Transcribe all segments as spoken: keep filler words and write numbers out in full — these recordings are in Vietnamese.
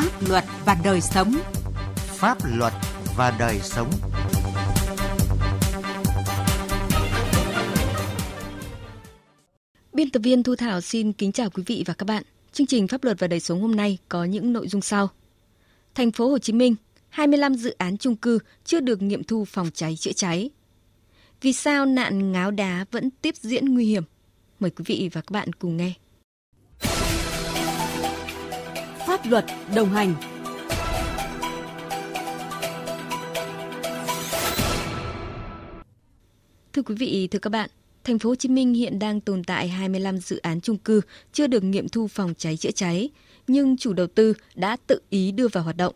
Pháp luật và đời sống. Pháp luật và đời sống. Biên tập viên Thu Thảo xin kính chào quý vị và các bạn. Chương trình Pháp luật và đời sống hôm nay có những nội dung sau. Thành phố Hồ Chí Minh, hai mươi lăm dự án chung cư chưa được nghiệm thu phòng cháy chữa cháy. Vì sao nạn ngáo đá vẫn tiếp diễn nguy hiểm? Mời quý vị và các bạn cùng nghe. Pháp luật đồng hành. Thưa quý vị, thưa các bạn, Thành phố Hồ Chí Minh hiện đang tồn tại hai mươi lăm dự án chung cư chưa được nghiệm thu phòng cháy chữa cháy, nhưng chủ đầu tư đã tự ý đưa vào hoạt động.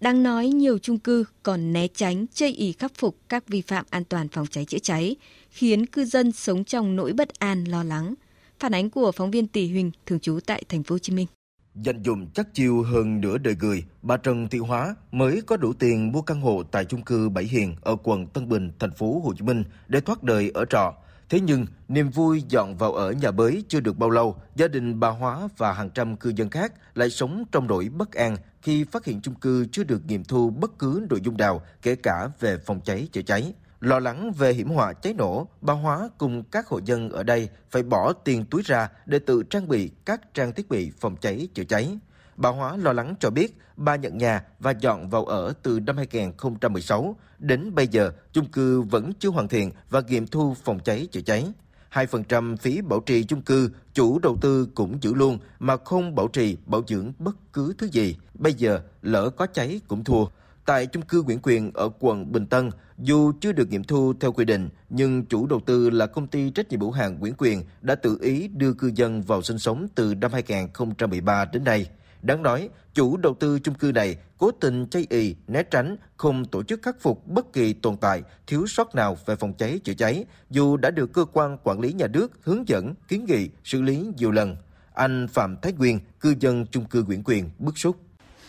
Đáng nói nhiều chung cư còn né tránh, chây ỳ khắc phục các vi phạm an toàn phòng cháy chữa cháy, khiến cư dân sống trong nỗi bất an lo lắng. Phản ánh của phóng viên Tỷ Huỳnh thường trú tại Thành phố Hồ Chí Minh. Dành dụm chắc chiêu hơn nửa đời người, bà Trần Thị Hóa mới có đủ tiền mua căn hộ tại chung cư Bảy Hiền ở quận Tân Bình, Thành phố Hồ Chí Minh để thoát đời ở trọ. Thế nhưng, niềm vui dọn vào ở nhà mới chưa được bao lâu, gia đình bà Hóa và hàng trăm cư dân khác lại sống trong nỗi bất an khi phát hiện chung cư chưa được nghiệm thu bất cứ nội dung nào, kể cả về phòng cháy chữa cháy. Lo lắng về hiểm họa cháy nổ, bà Hóa cùng các hộ dân ở đây phải bỏ tiền túi ra để tự trang bị các trang thiết bị phòng cháy chữa cháy. Bà Hóa lo lắng cho biết, bà nhận nhà và dọn vào ở từ năm hai không một sáu. Đến bây giờ, chung cư vẫn chưa hoàn thiện và nghiệm thu phòng cháy chữa cháy. hai phần trăm phí bảo trì chung cư, chủ đầu tư cũng giữ luôn mà không bảo trì, bảo dưỡng bất cứ thứ gì. Bây giờ, lỡ có cháy cũng thua. Tại chung cư Nguyễn Quyền ở quận Bình Tân, dù chưa được nghiệm thu theo quy định, nhưng chủ đầu tư là công ty trách nhiệm hữu hạn Nguyễn Quyền đã tự ý đưa cư dân vào sinh sống từ năm hai không một ba đến nay. Đáng nói, chủ đầu tư chung cư này cố tình chây ỳ, né tránh, không tổ chức khắc phục bất kỳ tồn tại, thiếu sót nào về phòng cháy chữa cháy, dù đã được cơ quan quản lý nhà nước hướng dẫn, kiến nghị, xử lý nhiều lần. Anh Phạm Thái Quyền, cư dân chung cư Nguyễn Quyền, bức xúc.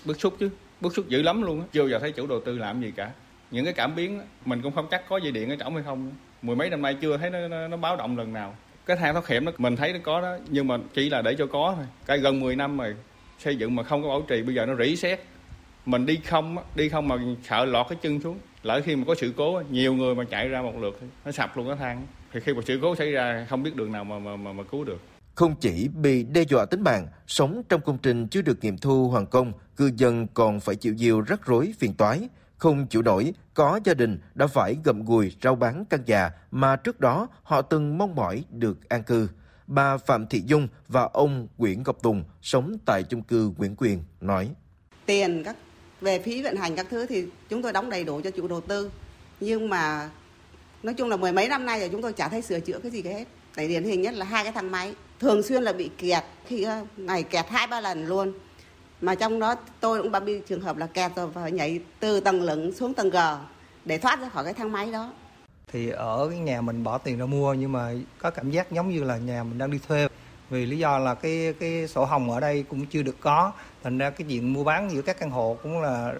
Bức xúc chứ, bức xúc dữ lắm luôn á. Chưa giờ thấy chủ đầu tư làm gì cả. Những cái cảm biến mình cũng không chắc có dây điện ở trỏng hay không. Mười mấy năm nay chưa thấy nó, nó, nó báo động lần nào. Cái thang thoát hiểm đó mình thấy nó có đó, nhưng mà chỉ là để cho có thôi. Cái gần mười năm rồi. Xây dựng mà không có bảo trì, bây giờ nó rỉ sét, mình đi không đi không mà sợ lọt cái chân xuống, lỡ khi mà có sự cố nhiều người mà chạy ra một lượt nó sập luôn cái thang, thì khi mà sự cố xảy ra không biết đường nào mà mà mà cứu được. Không chỉ bị đe dọa tính mạng, sống trong công trình chưa được nghiệm thu hoàn công, cư dân còn phải chịu nhiều rắc rối phiền toái. Không chịu nổi, có gia đình đã phải gầm gùi rao bán căn nhà mà trước đó họ từng mong mỏi được an cư. Bà Phạm Thị Dung và ông Nguyễn Ngọc Tùng sống tại chung cư Nguyễn Quyền nói: Tiền các về phí vận hành các thứ thì chúng tôi đóng đầy đủ cho chủ đầu tư, nhưng mà nói chung là mười mấy năm nay rồi chúng tôi chả thấy sửa chữa cái gì hết. Tại điển hình nhất là hai cái thang máy thường xuyên là bị kẹt, khi ngày kẹt hai ba lần luôn. Mà trong đó tôi cũng bao nhiêu trường hợp là kẹt rồi phải nhảy từ tầng lửng xuống tầng G để thoát ra khỏi cái thang máy đó. Thì ở cái nhà mình bỏ tiền ra mua nhưng mà có cảm giác giống như là nhà mình đang đi thuê, vì lý do là cái cái sổ hồng ở đây cũng chưa được có, thành ra cái chuyện mua bán giữa các căn hộ cũng là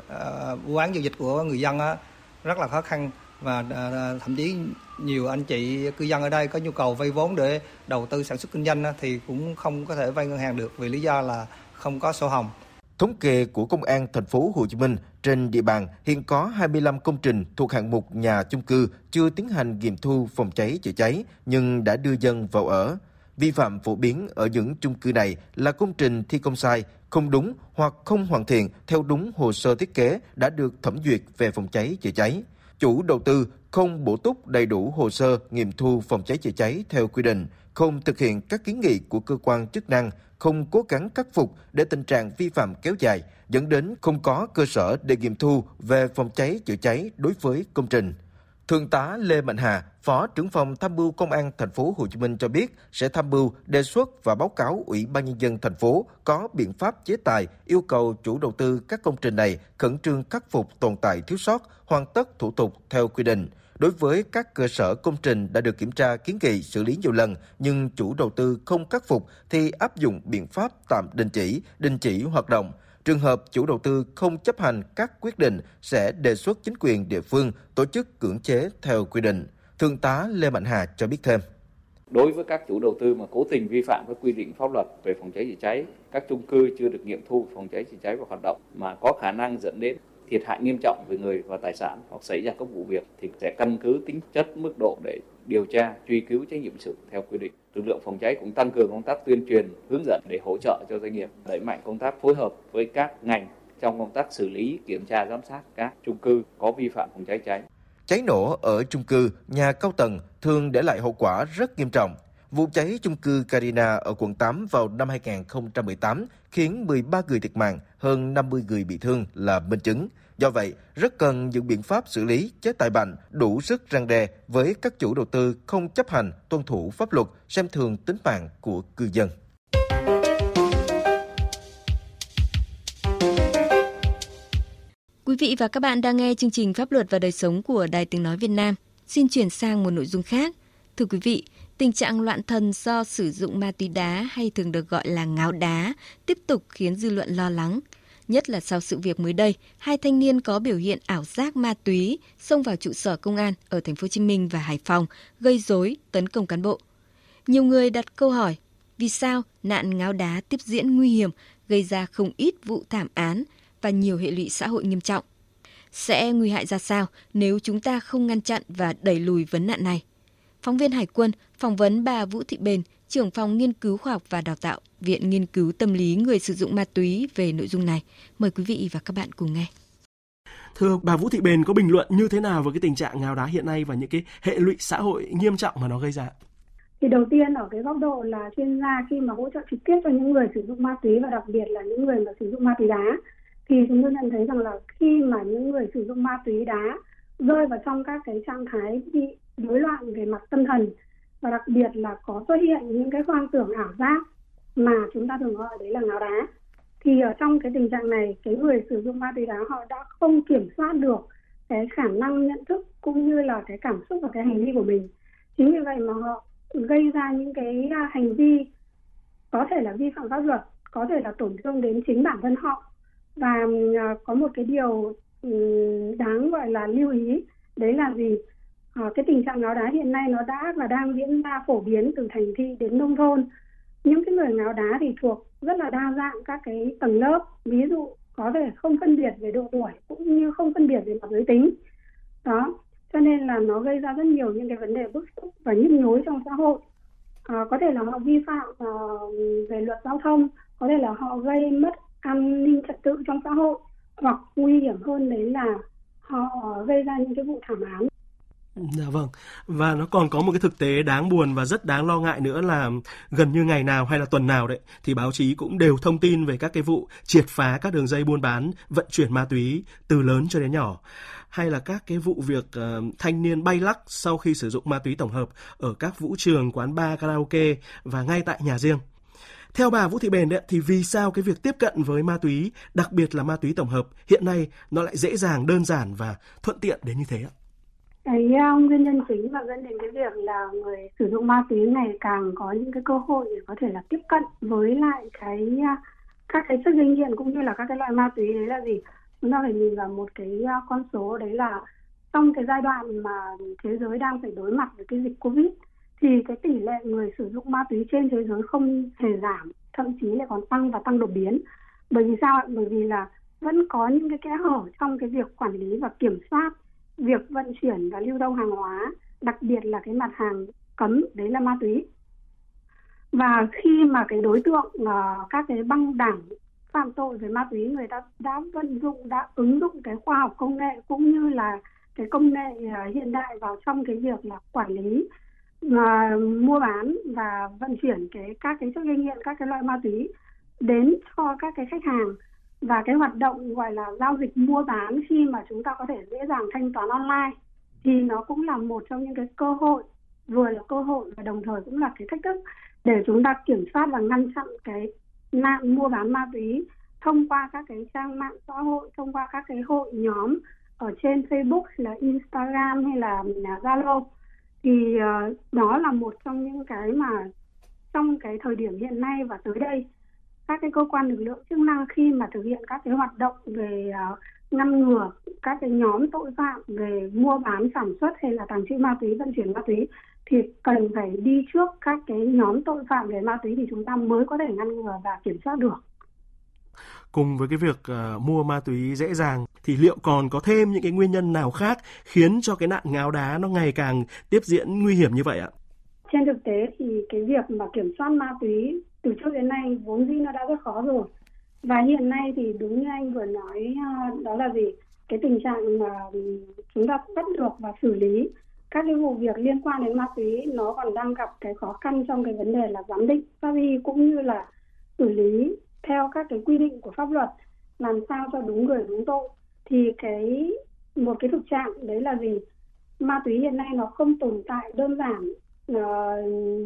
uh, mua bán giao dịch của người dân á rất là khó khăn, và uh, thậm chí nhiều anh chị cư dân ở đây có nhu cầu vay vốn để đầu tư sản xuất kinh doanh á, thì cũng không có thể vay ngân hàng được vì lý do là không có sổ hồng. Thống kê của Công an Thành phố Hồ Chí Minh, trên địa bàn hiện có hai mươi lăm công trình thuộc hạng mục nhà chung cư chưa tiến hành nghiệm thu phòng cháy chữa cháy nhưng đã đưa dân vào ở. Vi phạm phổ biến ở những chung cư này là công trình thi công sai, không đúng hoặc không hoàn thiện theo đúng hồ sơ thiết kế đã được thẩm duyệt về phòng cháy chữa cháy. Chủ đầu tư không bổ túc đầy đủ hồ sơ nghiệm thu phòng cháy chữa cháy theo quy định, không thực hiện các kiến nghị của cơ quan chức năng, không cố gắng khắc phục để tình trạng vi phạm kéo dài, dẫn đến không có cơ sở để nghiệm thu về phòng cháy chữa cháy đối với công trình. Thượng tá Lê Mạnh Hà, Phó trưởng phòng tham mưu Công an Thành phố Hồ Chí Minh cho biết sẽ tham mưu đề xuất và báo cáo Ủy ban Nhân dân Thành phố có biện pháp chế tài, yêu cầu chủ đầu tư các công trình này khẩn trương khắc phục tồn tại thiếu sót, hoàn tất thủ tục theo quy định. Đối với các cơ sở công trình đã được kiểm tra kiến nghị xử lý nhiều lần nhưng chủ đầu tư không khắc phục thì áp dụng biện pháp tạm đình chỉ, đình chỉ hoạt động. Trường hợp chủ đầu tư không chấp hành các quyết định sẽ đề xuất chính quyền địa phương tổ chức cưỡng chế theo quy định. Thượng tá Lê Mạnh Hà cho biết thêm. Đối với các chủ đầu tư mà cố tình vi phạm các quy định pháp luật về phòng cháy chữa cháy, các chung cư chưa được nghiệm thu phòng cháy chữa cháy và hoạt động mà có khả năng dẫn đến thiệt hại nghiêm trọng về người và tài sản hoặc xảy ra các vụ việc thì sẽ căn cứ tính chất, mức độ để điều tra, truy cứu trách nhiệm sự theo quy định. Lực lượng phòng cháy cũng tăng cường công tác tuyên truyền, hướng dẫn để hỗ trợ cho doanh nghiệp, đẩy mạnh công tác phối hợp với các ngành trong công tác xử lý, kiểm tra, giám sát các chung cư có vi phạm phòng cháy cháy. Cháy nổ ở chung cư, nhà cao tầng thường để lại hậu quả rất nghiêm trọng. Vụ cháy chung cư Carina ở quận tám vào năm hai không một tám khiến mười ba người thiệt mạng, hơn năm mươi người bị thương là minh chứng. Do vậy, rất cần những biện pháp xử lý chế tài mạnh, đủ sức răn đe với các chủ đầu tư không chấp hành, tuân thủ pháp luật, xem thường tính mạng của cư dân. Quý vị và các bạn đang nghe chương trình Pháp luật và đời sống của Đài Tiếng nói Việt Nam. Xin chuyển sang một nội dung khác. Thưa quý vị, tình trạng loạn thần do sử dụng ma túy đá hay thường được gọi là ngáo đá tiếp tục khiến dư luận lo lắng. Nhất là sau sự việc mới đây, hai thanh niên có biểu hiện ảo giác ma túy xông vào trụ sở công an ở Thành phố Hồ Chí Minh và Hải Phòng gây rối, tấn công cán bộ. Nhiều người đặt câu hỏi vì sao nạn ngáo đá tiếp diễn nguy hiểm, gây ra không ít vụ thảm án và nhiều hệ lụy xã hội nghiêm trọng. Sẽ nguy hại ra sao nếu chúng ta không ngăn chặn và đẩy lùi vấn nạn này? Phóng viên Hải Quân phỏng vấn bà Vũ Thị Bền, trưởng phòng nghiên cứu khoa học và đào tạo, Viện Nghiên cứu Tâm lý người sử dụng ma túy về nội dung này. Mời quý vị và các bạn cùng nghe. Thưa bà Vũ Thị Bền, có bình luận như thế nào về cái tình trạng ngáo đá hiện nay và những cái hệ lụy xã hội nghiêm trọng mà nó gây ra? Thì đầu tiên ở cái góc độ là chuyên gia, khi mà hỗ trợ trực tiếp cho những người sử dụng ma túy và đặc biệt là những người mà sử dụng ma túy đá, thì chúng tôi nhận thấy rằng là khi mà những người sử dụng ma túy đá rơi vào trong các cái trạng thái bị rối loạn về mặt tâm thần và đặc biệt là có xuất hiện những cái hoang tưởng ảo giác mà chúng ta thường gọi đấy là ngáo đá, thì ở trong cái tình trạng này, cái người sử dụng ma túy đá họ đã không kiểm soát được cái khả năng nhận thức cũng như là cái cảm xúc và cái hành vi của mình. Chính vì vậy mà họ gây ra những cái hành vi có thể là vi phạm pháp luật, có thể là tổn thương đến chính bản thân họ. Và có một cái điều đáng gọi là lưu ý, đấy là gì? Cái tình trạng ngáo đá hiện nay nó đã và đang diễn ra phổ biến từ thành thị đến nông thôn. Những cái người ngáo đá thì thuộc rất là đa dạng các cái tầng lớp, ví dụ có thể không phân biệt về độ tuổi cũng như không phân biệt về mặt giới tính. Đó, cho nên là nó gây ra rất nhiều những cái vấn đề bức xúc và nhức nhối trong xã hội. À, có thể là họ vi phạm uh, về luật giao thông, có thể là họ gây mất an ninh trật tự trong xã hội, hoặc nguy hiểm hơn đấy là họ gây ra những cái vụ thảm án. Dạ vâng, và nó còn có một cái thực tế đáng buồn và rất đáng lo ngại nữa là gần như ngày nào hay là tuần nào đấy thì báo chí cũng đều thông tin về các cái vụ triệt phá các đường dây buôn bán vận chuyển ma túy từ lớn cho đến nhỏ, hay là các cái vụ việc uh, thanh niên bay lắc sau khi sử dụng ma túy tổng hợp ở các vũ trường, quán bar, karaoke và ngay tại nhà riêng. Theo bà Vũ Thị Bền đấy, thì vì sao cái việc tiếp cận với ma túy, đặc biệt là ma túy tổng hợp hiện nay nó lại dễ dàng, đơn giản và thuận tiện đến như thế ạ? Cái nguyên nhân chính mà dẫn đến cái việc là người sử dụng ma túy này càng có những cái cơ hội để có thể là tiếp cận với lại cái các cái chất gây nghiện cũng như là các cái loại ma túy, đấy là gì? Chúng ta phải nhìn vào một cái con số, đấy là trong cái giai đoạn mà thế giới đang phải đối mặt với cái dịch Covid thì cái tỷ lệ người sử dụng ma túy trên thế giới không hề giảm, thậm chí lại còn tăng và tăng đột biến. Bởi vì sao ạ? Bởi vì là vẫn có những cái kẽ hở trong cái việc quản lý và kiểm soát việc vận chuyển và lưu thông hàng hóa, đặc biệt là cái mặt hàng cấm, đấy là ma túy. Và khi mà cái đối tượng, các cái băng đảng phạm tội về ma túy, người ta đã vận dụng, đã ứng dụng cái khoa học công nghệ cũng như là cái công nghệ hiện đại vào trong cái việc là quản lý, mua bán và vận chuyển cái các cái chất gây nghiện, các cái loại ma túy đến cho các cái khách hàng. Và cái hoạt động gọi là giao dịch mua bán, khi mà chúng ta có thể dễ dàng thanh toán online thì nó cũng là một trong những cái cơ hội, vừa là cơ hội và đồng thời cũng là cái thách thức để chúng ta kiểm soát và ngăn chặn cái nạn mua bán ma túy thông qua các cái trang mạng xã hội, thông qua các cái hội nhóm ở trên Facebook hay là Instagram hay là Zalo. Thì đó là một trong những cái mà trong cái thời điểm hiện nay và tới đây, các cái cơ quan lực lượng chức năng khi mà thực hiện các cái hoạt động về uh, ngăn ngừa các cái nhóm tội phạm về mua bán, sản xuất hay là tàng trữ ma túy, vận chuyển ma túy thì cần phải đi trước các cái nhóm tội phạm về ma túy thì chúng ta mới có thể ngăn ngừa và kiểm soát được. Cùng với cái việc uh, mua ma túy dễ dàng thì liệu còn có thêm những cái nguyên nhân nào khác khiến cho cái nạn ngáo đá nó ngày càng tiếp diễn nguy hiểm như vậy ạ? Trên thực tế thì cái việc mà kiểm soát ma túy từ trước đến nay vốn dĩ nó đã rất khó rồi. Và hiện nay thì đúng như anh vừa nói, đó là gì? Cái tình trạng mà chúng ta bắt được và xử lý các cái vụ việc liên quan đến ma túy nó còn đang gặp cái khó khăn trong cái vấn đề là giám định pháp y cũng như là xử lý theo các cái quy định của pháp luật, làm sao cho đúng người đúng tội. Thì cái một cái thực trạng đấy là gì? Ma túy hiện nay nó không tồn tại đơn giản uh,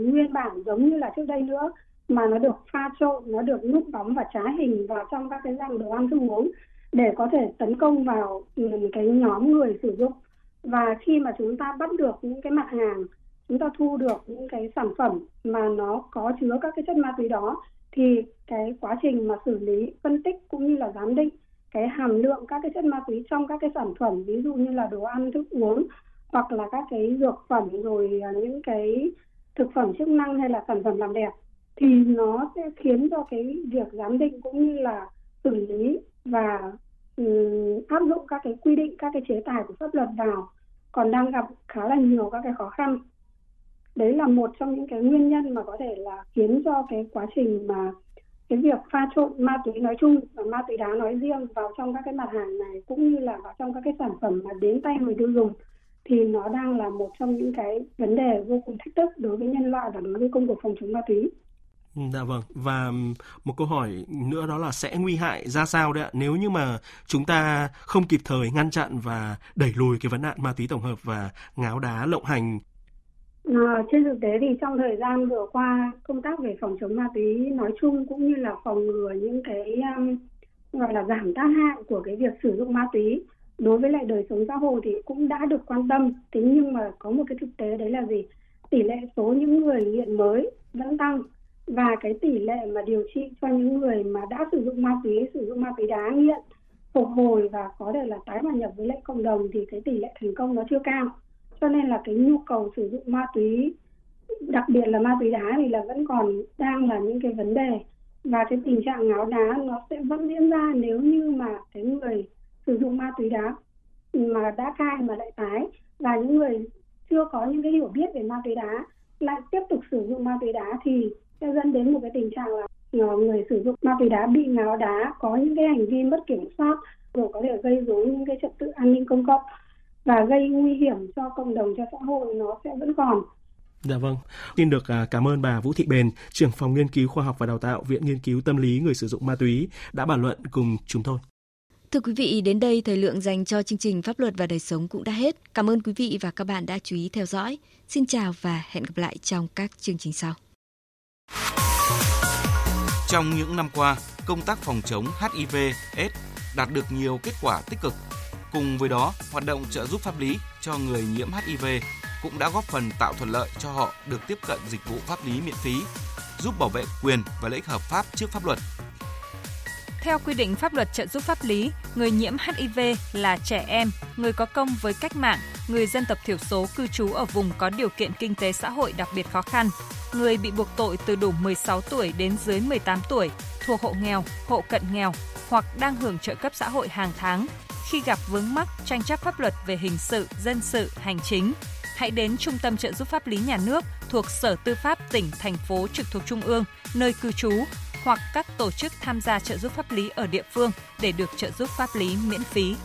nguyên bản giống như là trước đây nữa, mà nó được pha trộn, nó được núp bóng và trá hình vào trong các cái dạng đồ ăn thức uống để có thể tấn công vào cái nhóm người sử dụng. Và khi mà chúng ta bắt được những cái mặt hàng, chúng ta thu được những cái sản phẩm mà nó có chứa các cái chất ma túy đó, thì cái quá trình mà xử lý, phân tích cũng như là giám định cái hàm lượng các cái chất ma túy trong các cái sản phẩm, ví dụ như là đồ ăn thức uống hoặc là các cái dược phẩm rồi những cái thực phẩm chức năng hay là sản phẩm làm đẹp, thì nó sẽ khiến cho cái việc giám định cũng như là xử lý và um, áp dụng các cái quy định, các cái chế tài của pháp luật vào còn đang gặp khá là nhiều các cái khó khăn. Đấy là một trong những cái nguyên nhân mà có thể là khiến cho cái quá trình mà cái việc pha trộn ma túy nói chung và ma túy đá nói riêng vào trong các cái mặt hàng này cũng như là vào trong các cái sản phẩm mà đến tay người tiêu dùng thì nó đang là một trong những cái vấn đề vô cùng thách thức đối với nhân loại và đối với công cuộc phòng chống ma túy. Dạ vâng, và một câu hỏi nữa đó là sẽ nguy hại ra sao đấy ạ, nếu như mà chúng ta không kịp thời ngăn chặn và đẩy lùi cái vấn nạn ma túy tổng hợp và ngáo đá lộng hành? À, trên thực tế thì trong thời gian vừa qua, công tác về phòng chống ma túy nói chung cũng như là phòng ngừa những cái um, gọi là giảm tác hại của cái việc sử dụng ma túy đối với lại đời sống xã hội thì cũng đã được quan tâm. Thế nhưng mà có một cái thực tế đấy là gì? Tỷ lệ số những người nghiện mới vẫn tăng. Và cái tỷ lệ mà điều trị cho những người mà đã sử dụng ma túy, sử dụng ma túy đá nghiện, phục hồi và có thể là tái hòa nhập với lại cộng đồng thì cái tỷ lệ thành công nó chưa cao. Cho nên là cái nhu cầu sử dụng ma túy, đặc biệt là ma túy đá thì là vẫn còn đang là những cái vấn đề. Và cái tình trạng ngáo đá nó sẽ vẫn diễn ra nếu như mà cái người sử dụng ma túy đá mà đã cai mà lại tái, và những người chưa có những cái hiểu biết về ma túy đá lại tiếp tục sử dụng ma túy đá thì sẽ dẫn đến một cái tình trạng là người sử dụng ma túy đá bị ngáo đá, có những cái hành vi mất kiểm soát, rồi có thể gây rối những cái trật tự an ninh công cộng và gây nguy hiểm cho cộng đồng, cho xã hội nó sẽ vẫn còn. Dạ vâng, xin được cảm ơn bà Vũ Thị Bền, trưởng phòng nghiên cứu khoa học và đào tạo Viện Nghiên cứu Tâm lý Người sử dụng ma túy đã bàn luận cùng chúng tôi. Thưa quý vị, đến đây thời lượng dành cho chương trình Pháp luật và đời sống cũng đã hết. Cảm ơn quý vị và các bạn đã chú ý theo dõi. Xin chào và hẹn gặp lại trong các chương trình sau. Trong những năm qua, công tác phòng chống H I V/AIDS đạt được nhiều kết quả tích cực. Cùng với đó, hoạt động trợ giúp pháp lý cho người nhiễm H I V cũng đã góp phần tạo thuận lợi cho họ được tiếp cận dịch vụ pháp lý miễn phí, giúp bảo vệ quyền và lợi ích hợp pháp trước pháp luật. Theo quy định pháp luật trợ giúp pháp lý, người nhiễm H I V là trẻ em, người có công với cách mạng, người dân tộc thiểu số cư trú ở vùng có điều kiện kinh tế xã hội đặc biệt khó khăn, người bị buộc tội từ đủ mười sáu tuổi đến dưới mười tám tuổi, thuộc hộ nghèo, hộ cận nghèo hoặc đang hưởng trợ cấp xã hội hàng tháng. Khi gặp vướng mắc, tranh chấp pháp luật về hình sự, dân sự, hành chính, hãy đến Trung tâm trợ giúp pháp lý nhà nước thuộc Sở Tư pháp tỉnh, thành phố trực thuộc Trung ương, nơi cư trú hoặc các tổ chức tham gia trợ giúp pháp lý ở địa phương để được trợ giúp pháp lý miễn phí.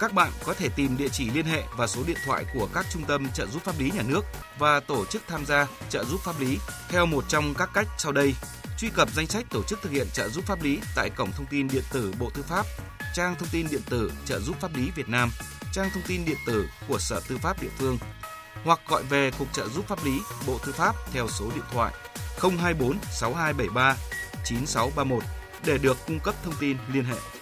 Các bạn có thể tìm địa chỉ liên hệ và số điện thoại của các trung tâm trợ giúp pháp lý nhà nước và tổ chức tham gia trợ giúp pháp lý theo một trong các cách sau đây. Truy cập danh sách tổ chức thực hiện trợ giúp pháp lý tại cổng thông tin điện tử Bộ Tư pháp, trang thông tin điện tử trợ giúp pháp lý Việt Nam, trang thông tin điện tử của Sở Tư pháp địa phương hoặc gọi về Cục trợ giúp pháp lý Bộ Tư pháp theo số điện thoại không hai bốn sáu hai bảy ba chín sáu ba một để được cung cấp thông tin liên hệ.